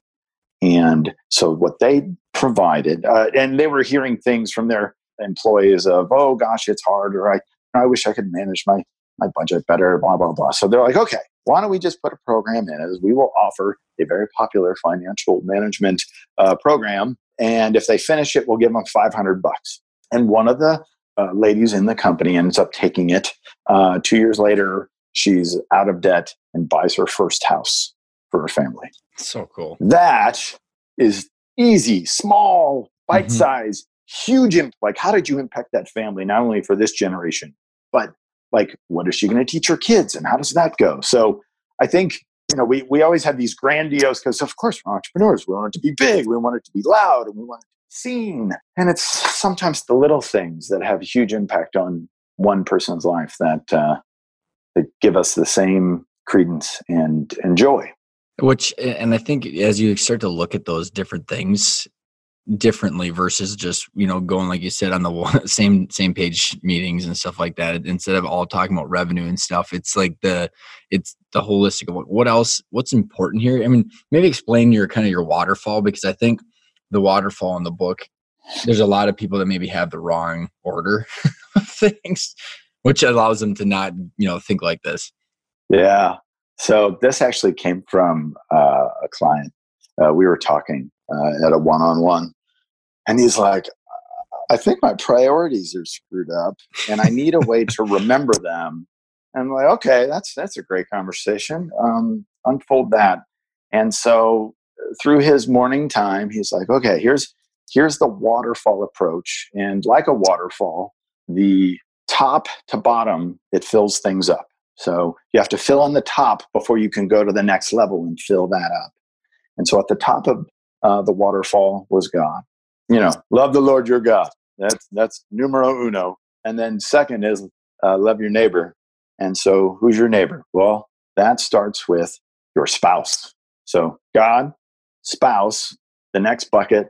And so what they provided, uh, and they were hearing things from their employees of, oh gosh, it's hard, or I, I wish I could manage my my budget better, blah, blah, blah. So they're like, okay, why don't we just put a program in? As we will offer a very popular financial management uh, program. And if they finish it, we'll give them five hundred bucks. And one of the uh, ladies in the company ends up taking it. Uh, two years later, she's out of debt and buys her first house for her family. So cool. That is easy, small, bite mm-hmm. size, huge impact. Like, how did you impact that family? Not only for this generation, but like, what is she going to teach her kids, and how does that go? So I think, you know, we, we always have these grandiose, because of course we're entrepreneurs. We want it to be big. We want it to be loud, and we want it to be seen. And it's sometimes the little things that have a huge impact on one person's life that, uh, that give us the same credence and, and joy. Which, and I think as you start to look at those different things differently versus just, you know, going, like you said, on the same same page meetings and stuff like that, instead of all talking about revenue and stuff, it's like the, it's the holistic of what else, what's important here. I mean, maybe explain your kind of your waterfall, because I think the waterfall in the book, there's a lot of people that maybe have the wrong order of things, which allows them to not, you know, think like this. Yeah. So this actually came from uh, a client. Uh, we were talking uh, at a one-on-one, and he's like, I think my priorities are screwed up and I need a way to remember them. And I'm like, okay, that's, that's a great conversation. Um, unfold that. And so through his morning time, he's like, okay, here's, here's the waterfall approach. And like a waterfall, the top to bottom, it fills things up. So you have to fill on the top before you can go to the next level and fill that up. And so at the top of uh, the waterfall was God. You know, love the Lord your God. That's that's numero uno. And then second is uh, love your neighbor. And so who's your neighbor? Well, that starts with your spouse. So God, spouse, the next bucket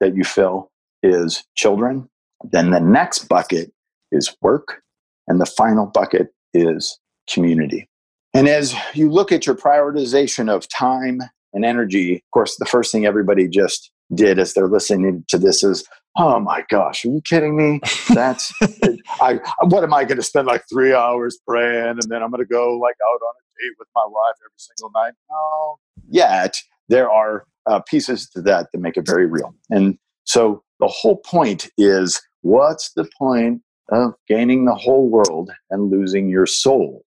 that you fill is children. Then the next bucket is work. And the final bucket is community. And as you look at your prioritization of time and energy, of course, the first thing everybody just did as they're listening to this is, oh my gosh, are you kidding me? That's, I, what am I going to spend like three hours praying? And then I'm going to go like out on a date with my wife every single night. No, yet there are uh, pieces to that that make it very real. And so the whole point is, what's the point of gaining the whole world and losing your soul?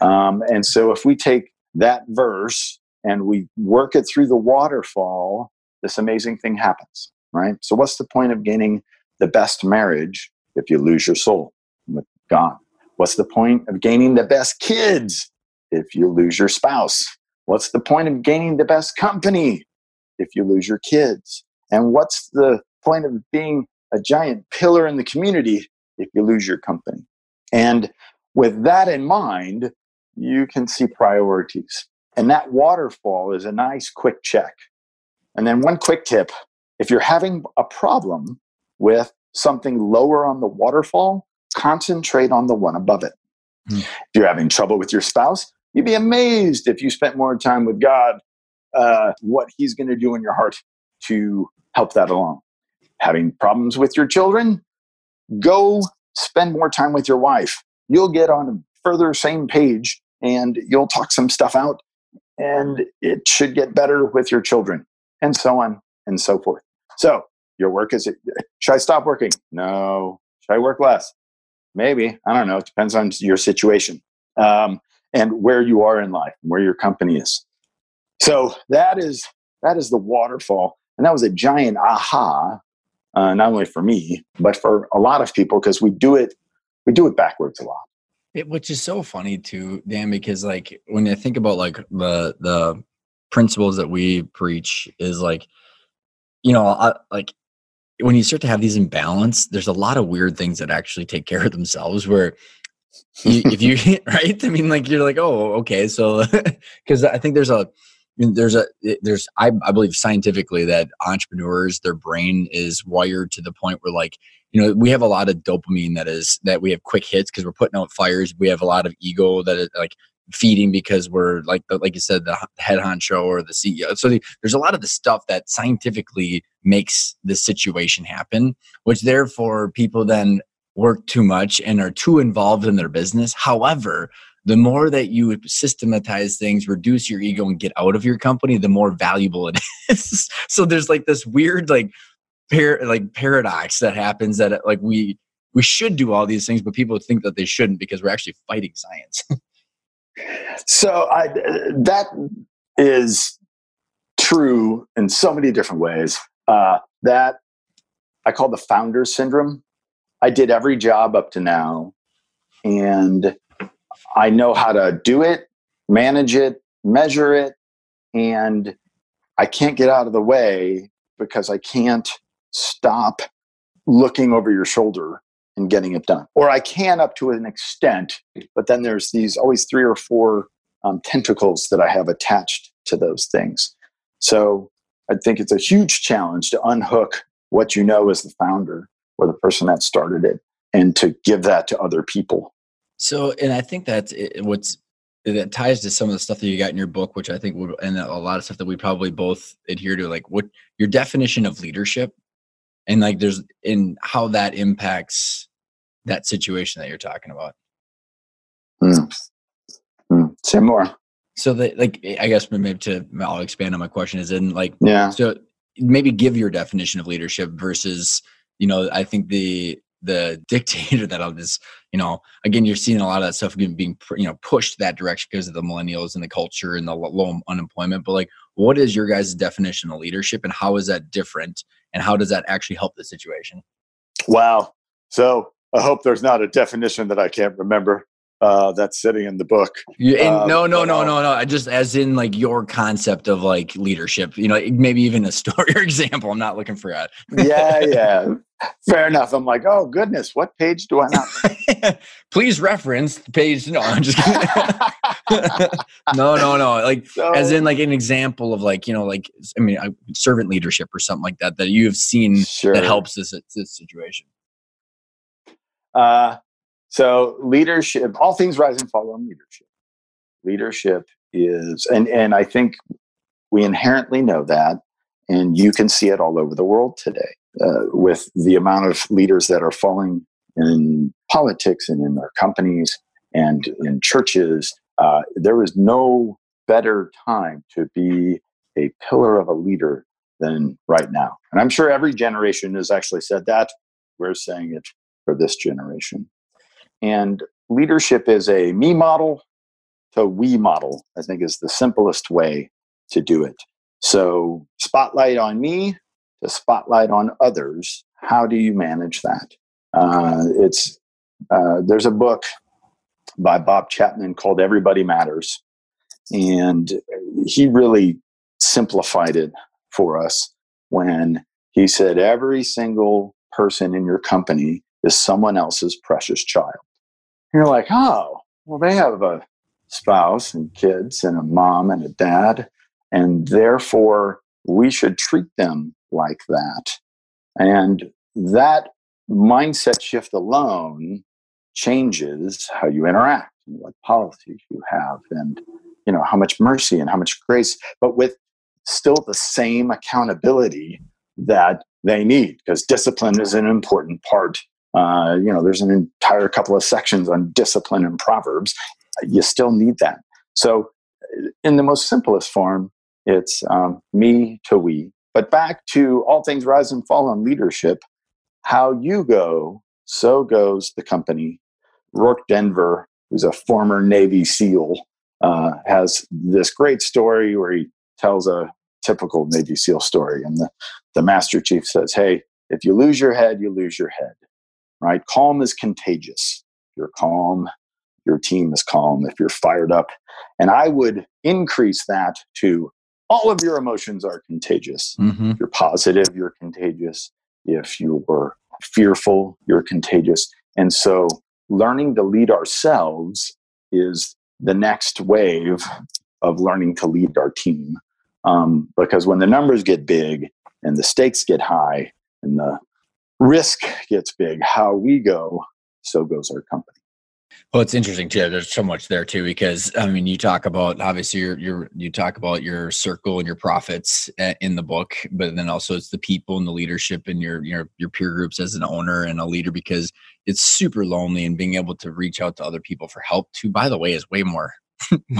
Um, and so if we take that verse and we work it through the waterfall, this amazing thing happens, right? So what's the point of gaining the best marriage if you lose your soul with God? What's the point of gaining the best kids if you lose your spouse? What's the point of gaining the best company if you lose your kids? And what's the point of being a giant pillar in the community if you lose your company? And with that in mind, you can see priorities. And that waterfall is a nice quick check. And then one quick tip, if you're having a problem with something lower on the waterfall, concentrate on the one above it. Mm. If you're having trouble with your spouse, you'd be amazed if you spent more time with God, uh, what he's going to do in your heart to help that along. Having problems with your children, go spend more time with your wife. You'll get on a further same page and you'll talk some stuff out, and it should get better with your children, and so on and so forth. So your work is, should I stop working? No. Should I work less? Maybe. I don't know. It depends on your situation um, and where you are in life, where your company is. So that is, that is the waterfall. And that was a giant aha. Uh, not only for me, but for a lot of people, because we do it, we do it backwards a lot. It, which is so funny too, Dan, because like when I think about like the the principles that we preach is like, you know, I, like when you start to have these in balance, there's a lot of weird things that actually take care of themselves. Where you, if you right, I mean, like you're like, oh, okay, so because I think there's a. There's a, there's, I, I believe scientifically that entrepreneurs, their brain is wired to the point where like, you know, we have a lot of dopamine that is, that we have quick hits because we're putting out fires. We have a lot of ego that is like feeding because we're like, like you said, the head honcho or the C E O. So the, there's a lot of the stuff that scientifically makes the situation happen, which therefore people then work too much and are too involved in their business. However, the more that you systematize things, reduce your ego and get out of your company, the more valuable it is. So there's like this weird like par- like paradox that happens that like we we should do all these things, but people think that they shouldn't because we're actually fighting science. So I, that is true in so many different ways. Uh, that I call the founder syndrome. I did every job up to now, and I know how to do it, manage it, measure it, and I can't get out of the way because I can't stop looking over your shoulder and getting it done. Or I can up to an extent, but then there's these always three or four um, tentacles that I have attached to those things. So I think it's a huge challenge to unhook what you know as the founder or the person that started it and to give that to other people. So, and I think that's it, what's that ties to some of the stuff that you got in your book, which I think would, and a lot of stuff that we probably both adhere to, like what your definition of leadership and like there's in how that impacts that situation that you're talking about. Mm. Mm. Say more. So that, like, I guess maybe to, I'll expand on my question is in like, yeah. So maybe give your definition of leadership versus, you know, I think the, the dictator that I'll just, you know, again, you're seeing a lot of that stuff being, you know, pushed that direction because of the millennials and the culture and the low unemployment. But like, what is your guys' definition of leadership and how is that different? And how does that actually help the situation? Wow. So I hope there's not a definition that I can't remember uh, that's sitting in the book. Yeah, and um, no, no, no, no, no. I just, as in like your concept of like leadership, you know, maybe even a story or example. I'm not looking for that. Yeah, yeah. Fair enough. I'm like, oh goodness, what page do I not? Please reference the page. No, I'm just kidding. no, no, no. Like so, as in like an example of like, you know, like, I mean, uh, servant leadership or something like that, that you've seen sure. that helps this, this situation. Uh, so leadership, all things rise and fall on leadership. Leadership is, and, and I think we inherently know that, and you can see it all over the world today. Uh, with the amount of leaders that are falling in politics and in their companies and in churches, uh, there is no better time to be a pillar of a leader than right now. And I'm sure every generation has actually said that. We're saying it for this generation. And leadership is a me model to we model, I think is the simplest way to do it. So spotlight on me. The spotlight on others. How do you manage that? Uh, it's uh, there's a book by Bob Chapman called "Everybody Matters," and he really simplified it for us when he said every single person in your company is someone else's precious child. And you're like, oh, well, they have a spouse and kids and a mom and a dad, and therefore we should treat them like that. And that mindset shift alone changes how you interact and what policies you have and, you know, how much mercy and how much grace, but with still the same accountability that they need, because discipline is an important part. Uh, you know, there's an entire couple of sections on discipline in Proverbs. You still need that. So in the most simplest form, it's um, me to we. But back to all things rise and fall on leadership, how you go, so goes the company. Rourke Denver, who's a former Navy SEAL, uh, has this great story where he tells a typical Navy SEAL story. And the, the Master Chief says, hey, if you lose your head, you lose your head, right? Calm is contagious. You're calm. Your team is calm if you're fired up. And I would increase that to all of your emotions are contagious. Mm-hmm. If you're positive, you're contagious. If you're fearful, you're contagious. And so learning to lead ourselves is the next wave of learning to lead our team. Um, because when the numbers get big and the stakes get high and the risk gets big, how we go, so goes our company. Well, it's interesting too. There's so much there too, because I mean, you talk about obviously your your you talk about your circle and your profits in the book, but then also it's the people and the leadership and your your your peer groups as an owner and a leader, because it's super lonely, and being able to reach out to other people for help too, by the way, is way more,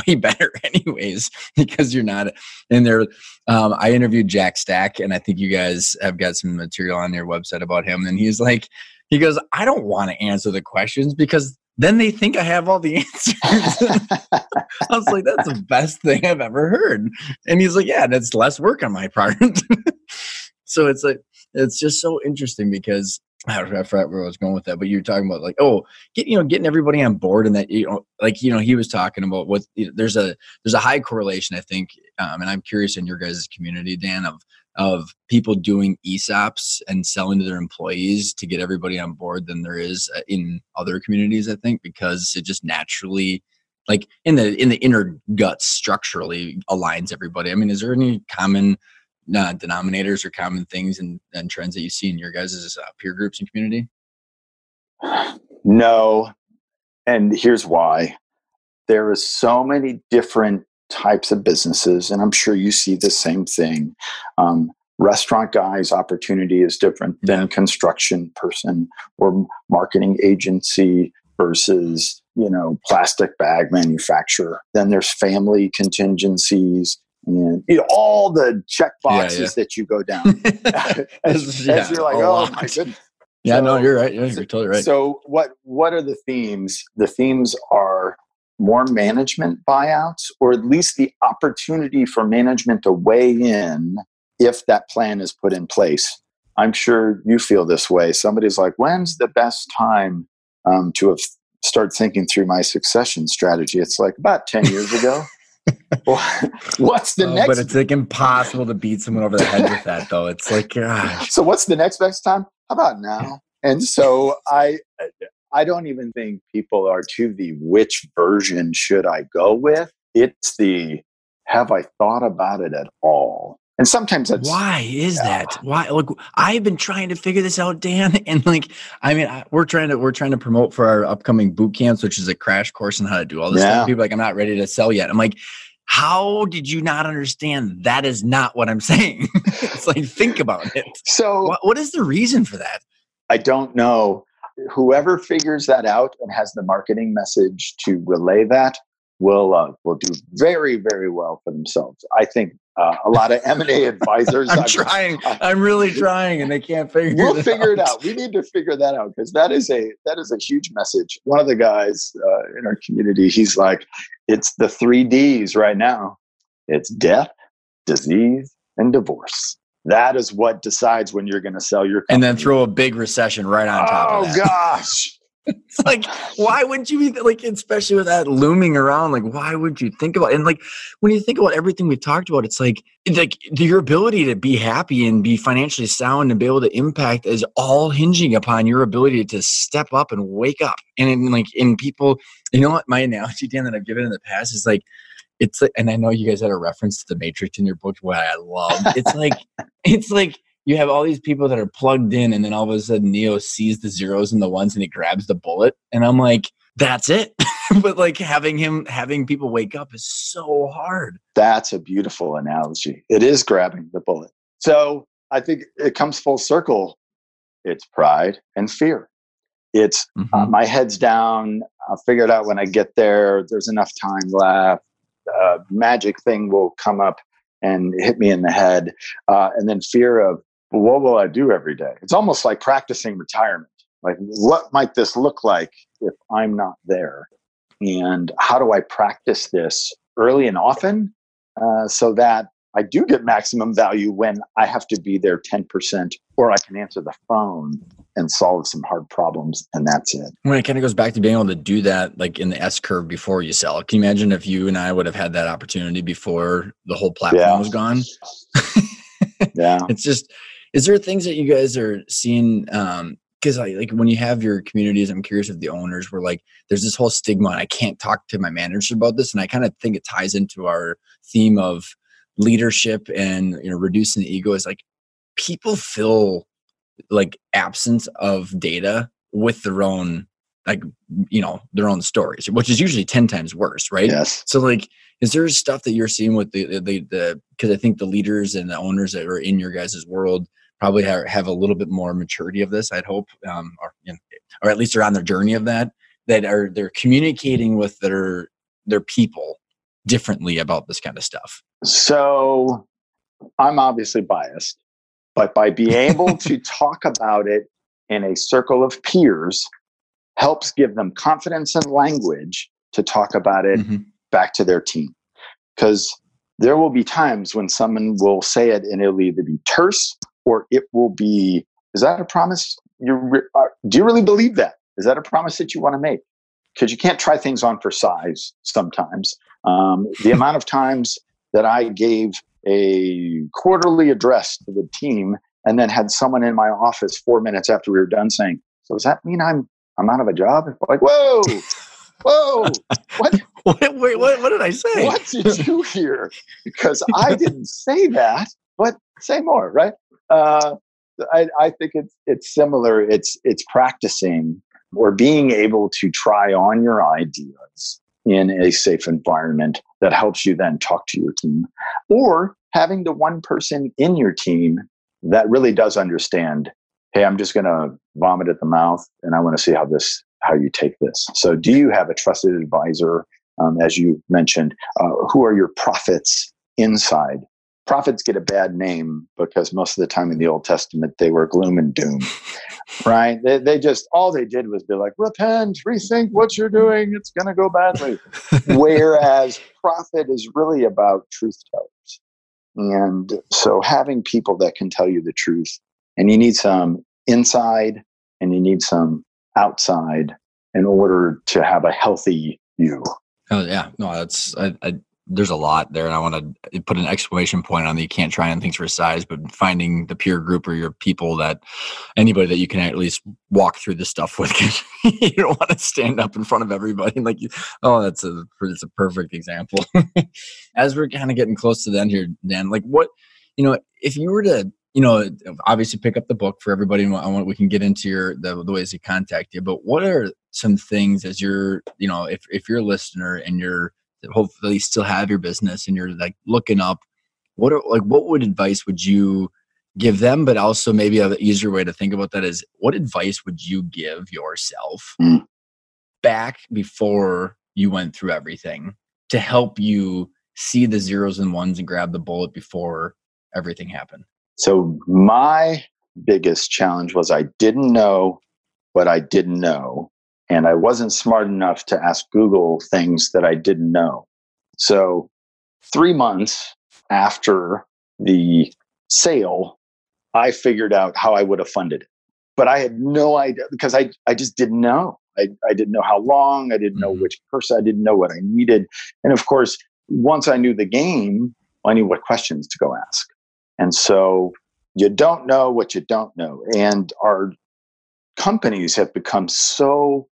way better anyways, because you're not in there. Um, I interviewed Jack Stack, and I think you guys have got some material on your website about him. And he's like, he goes, I don't want to answer the questions because then they think I have all the answers. I was like, that's the best thing I've ever heard. And he's like, yeah, that's less work on my part. So it's like, it's just so interesting because I forgot where I was going with that, but you were talking about like, oh, get, you know, getting everybody on board, and that, you know, like, you know, he was talking about what, you know, there's a, there's a high correlation, I think. Um, and I'm curious in your guys' community, Dan, of, of people doing E SOPs and selling to their employees to get everybody on board than there is in other communities, I think, because it just naturally, like in the, in the inner guts, structurally aligns everybody. I mean, is there any common Uh, denominators or common things and, and trends that you see in your guys' uh, peer groups and community? No. And here's why. There is so many different types of businesses, and I'm sure you see the same thing. Um, restaurant guy's opportunity is different than yeah. construction person or marketing agency versus, you know, plastic bag manufacturer. Then there's family contingencies. And you know, all the check boxes yeah, yeah. that you go down as, yeah, as you're like, oh lot. my goodness. Yeah, so, no, you're right. Yeah, you're totally right. So what, what are the themes? The themes are more management buyouts, or at least the opportunity for management to weigh in if that plan is put in place. I'm sure you feel this way. Somebody's like, when's the best time um, to have start thinking through my succession strategy? It's like about ten years ago. What's the oh, next? But it's like impossible to beat someone over the head with that, though. It's like, gosh. So what's the next best time? How about now? And so I, I don't even think people are to the which version should I go with. It's the have I thought about it at all? And sometimes that's why is uh, that? Why? Look, I've been trying to figure this out, Dan. And like, I mean, I, we're trying to we're trying to promote for our upcoming boot camps, which is a crash course on how to do all this yeah. stuff. People are like, I'm not ready to sell yet. I'm like, how did you not understand? That is not what I'm saying. It's like, think about it. So, what, what is the reason for that? I don't know. Whoever figures that out and has the marketing message to relay that will uh, will do very, very well for themselves. I think. Uh, a lot of M and A advisors. I'm, I'm trying. I, I'm really trying, and they can't figure we'll it out. We'll figure it out. We need to figure that out, because that is a that is a huge message. One of the guys uh, in our community, he's like, it's the three Ds right now. It's death, disease, and divorce. That is what decides when you're going to sell your company. And then throw a big recession right on top oh, of that. Oh, gosh. It's like, why wouldn't you be like, especially with that looming around, like, why would you think about it? And like, when you think about everything we've talked about, it's like, it's like your ability to be happy and be financially sound and be able to impact is all hinging upon your ability to step up and wake up. And in like, in people, you know what, my analogy, Dan, that I've given in the past is like, it's like, and I know you guys had a reference to The Matrix in your book, what I love. It's like, it's like, you have all these people that are plugged in, and then all of a sudden Neo sees the zeros and the ones and he grabs the bullet. And I'm like, that's it. But like having him, having people wake up is so hard. That's a beautiful analogy. It is grabbing the bullet. So I think it comes full circle. It's pride and fear. It's mm-hmm. uh, my head's down. I'll figure it out when I get there. There's enough time left. Uh, magic thing will come up and hit me in the head. Uh, and then fear of, what will I do every day? It's almost like practicing retirement. Like, what might this look like if I'm not there? And how do I practice this early and often uh, so that I do get maximum value when I have to be there ten percent, or I can answer the phone and solve some hard problems, and that's it. When it kind of goes back to being able to do that, like in the S curve before you sell. Can you imagine if you and I would have had that opportunity before the whole platform yeah. was gone? Yeah, it's just. Is there things that you guys are seeing? Because um, like when you have your communities, I'm curious if the owners were like, there's this whole stigma, and I can't talk to my manager about this. And I kind of think it ties into our theme of leadership and, you know, reducing the ego. Is like people feel like absence of data with their own, like, you know, their own stories, which is usually ten times worse, right? Yes. So like, is there stuff that you're seeing with the, the, the, because I think the leaders and the owners that are in your guys' world probably have, have a little bit more maturity of this, I'd hope, um, or, you know, or at least are on their journey of that, that are they're communicating with their their people differently about this kind of stuff. So I'm obviously biased, but by being able to talk about it in a circle of peers helps give them confidence and language to talk about it mm-hmm. back to their team. Because there will be times when someone will say it and it'll either be terse or it will be, is that a promise? You re- are, do you really believe that? Is that a promise that you want to make? Because you can't try things on for size sometimes. Um, the amount of times that I gave a quarterly address to the team and then had someone in my office four minutes after we were done saying, so does that mean I'm I'm out of a job? Like, whoa, whoa, what? Wait, wait, what? What did I say? What did you hear? Because I didn't say that, but say more, right? Uh, I, I think it's it's similar. It's it's practicing or being able to try on your ideas in a safe environment that helps you then talk to your team, or having the one person in your team that really does understand, hey, I'm just going to vomit at the mouth and I want to see how this, how you take this. So do you have a trusted advisor, um, as you mentioned, uh, who are your prophets inside? Prophets get a bad name because most of the time in the Old Testament, they were gloom and doom, right? They, they just, all they did was be like, repent, rethink what you're doing. It's going to go badly. Whereas prophet is really about truth tellers. And so having people that can tell you the truth, and you need some inside and you need some outside in order to have a healthy you. Oh yeah, no, that's, I, I, there's a lot there, and I want to put an exclamation point on that. You can't try on things for size, but finding the peer group or your people, that anybody that you can at least walk through this stuff with. You don't want to stand up in front of everybody like, oh, that's a that's a perfect example. As we're kind of getting close to the end here, Dan, like what, you know, if you were to, you know, obviously pick up the book for everybody, and I want, we can get into your the, the ways to contact you. But what are some things as you're, you know, if if you're a listener and you're hopefully still have your business and you're like looking up, what are, like what would advice would you give them? But also maybe an easier way to think about that is, what advice would you give yourself mm. back before you went through everything to help you see the zeros and ones and grab the bullet before everything happened? So my biggest challenge was I didn't know what I didn't know, and I wasn't smart enough to ask Google things that I didn't know. So three months after the sale, I figured out how I would have funded it. But I had no idea because I, I just didn't know. I, I didn't know how long. I didn't know which person. I didn't know what I needed. And of course, once I knew the game, I knew what questions to go ask. And so you don't know what you don't know. And our companies have become so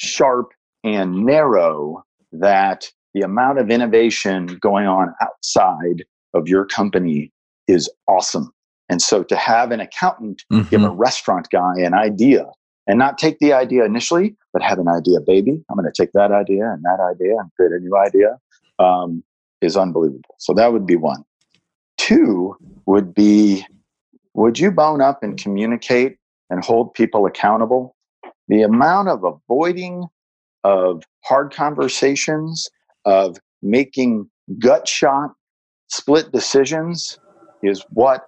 sharp and narrow that the amount of innovation going on outside of your company is awesome. And so to have an accountant mm-hmm. give a restaurant guy an idea and not take the idea initially, but have an idea, baby, I'm going to take that idea and that idea and create a new idea, um, is unbelievable. So that would be one. Two would be, would you bone up and communicate and hold people accountable? The amount of avoiding of hard conversations, of making gut shot, split decisions is what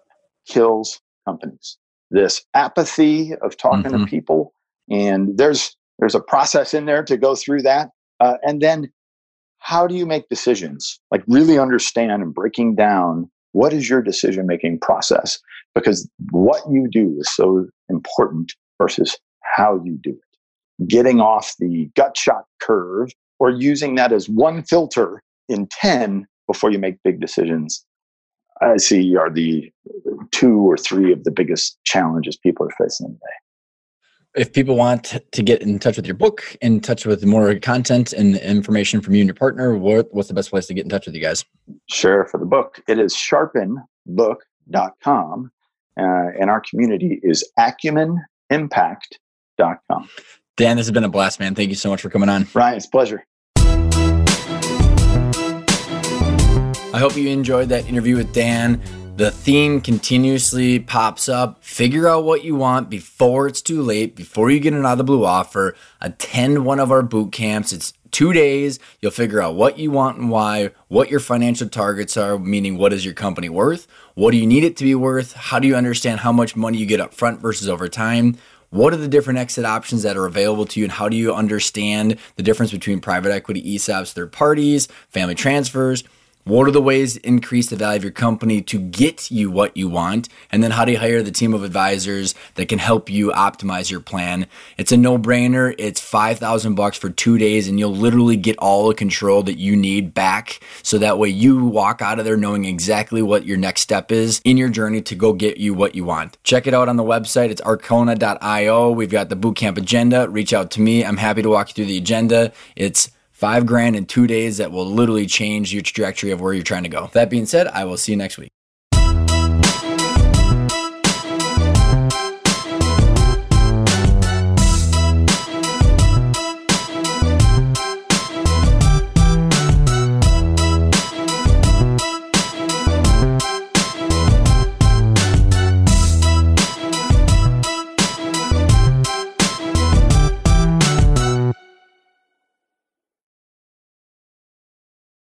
kills companies. This apathy of talking mm-hmm. to people, and there's there's a process in there to go through that. Uh, and then how do you make decisions? Like really understand and breaking down, what is your decision-making process? Because what you do is so important versus how you do it. Getting off the gut shot curve or using that as one filter in ten before you make big decisions, I see are the two or three of the biggest challenges people are facing today. If people want to get in touch with your book, in touch with more content and information from you and your partner, what, what's the best place to get in touch with you guys? Sure. For the book, it is sharpen book dot com. Uh, and our community is acumen impact dot com. Dan, this has been a blast, man. Thank you so much for coming on. Ryan, it's a pleasure. I hope you enjoyed that interview with Dan. The theme continuously pops up. Figure out what you want before it's too late, before you get an out of the blue offer. Attend one of our boot camps. It's two days. You'll figure out what you want and why, what your financial targets are, meaning what is your company worth? What do you need it to be worth? How do you understand how much money you get up front versus over time? What are the different exit options that are available to you, and how do you understand the difference between private equity, E SOPs, third parties, family transfers? What are the ways to increase the value of your company to get you what you want? And then how do you hire the team of advisors that can help you optimize your plan? It's a no-brainer. It's five thousand bucks for two days, and you'll literally get all the control that you need back. So that way you walk out of there knowing exactly what your next step is in your journey to go get you what you want. Check it out on the website. It's arkona dot i o. We've got the bootcamp agenda. Reach out to me. I'm happy to walk you through the agenda. It's Five grand in two days that will literally change your trajectory of where you're trying to go. That being said, I will see you next week.